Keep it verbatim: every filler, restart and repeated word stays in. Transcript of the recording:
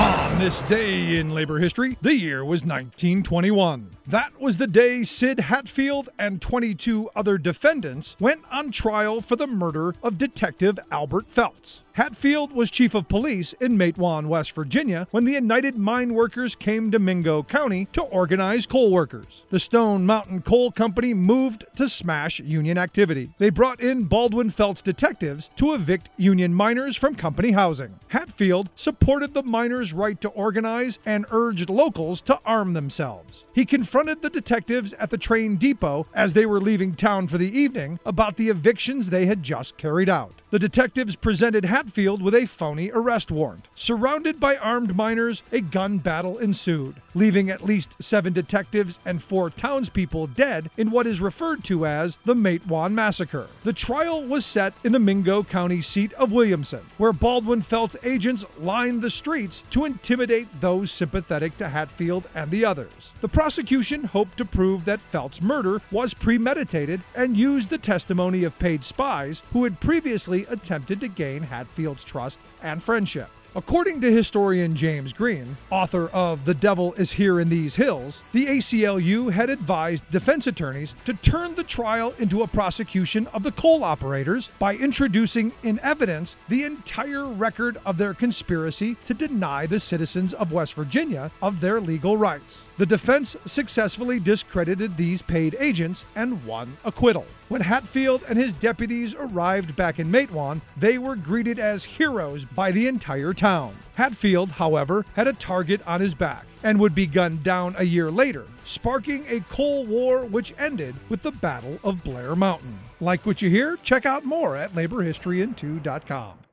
On this day in labor history, the year was nineteen twenty-one. That was the day Sid Hatfield and twenty-two other defendants went on trial for the murder of Detective Albert Felts. Hatfield was chief of police in Matewan, West Virginia, when the United Mine Workers came to Mingo County to organize coal workers. The Stone Mountain Coal Company moved to smash union activity. They brought in Baldwin-Felts detectives to evict union miners from company housing. Hatfield supported the miners' right to organize and urged locals to arm themselves. He confronted the detectives at the train depot as they were leaving town for the evening about the evictions they had just carried out. The detectives presented Hatfield Hatfield with a phony arrest warrant. Surrounded by armed miners, a gun battle ensued, leaving at least seven detectives and four townspeople dead in what is referred to as the Matewan Massacre. The trial was set in the Mingo County seat of Williamson, where Baldwin-Felts agents lined the streets to intimidate those sympathetic to Hatfield and the others. The prosecution hoped to prove that Felts' murder was premeditated and used the testimony of paid spies who had previously attempted to gain Hatfield's Field's trust and friendship. According to historian James Green, author of The Devil Is Here in These Hills, the A C L U had advised defense attorneys to turn the trial into a prosecution of the coal operators by introducing in evidence the entire record of their conspiracy to deny the citizens of West Virginia of their legal rights. The defense successfully discredited these paid agents and won acquittal. When Hatfield and his deputies arrived back in Matewan, they were greeted as heroes by the entire town. Town. Hatfield, however, had a target on his back and would be gunned down a year later, sparking a coal war which ended with the Battle of Blair Mountain. Like what you hear? Check out more at labor history in two dot com.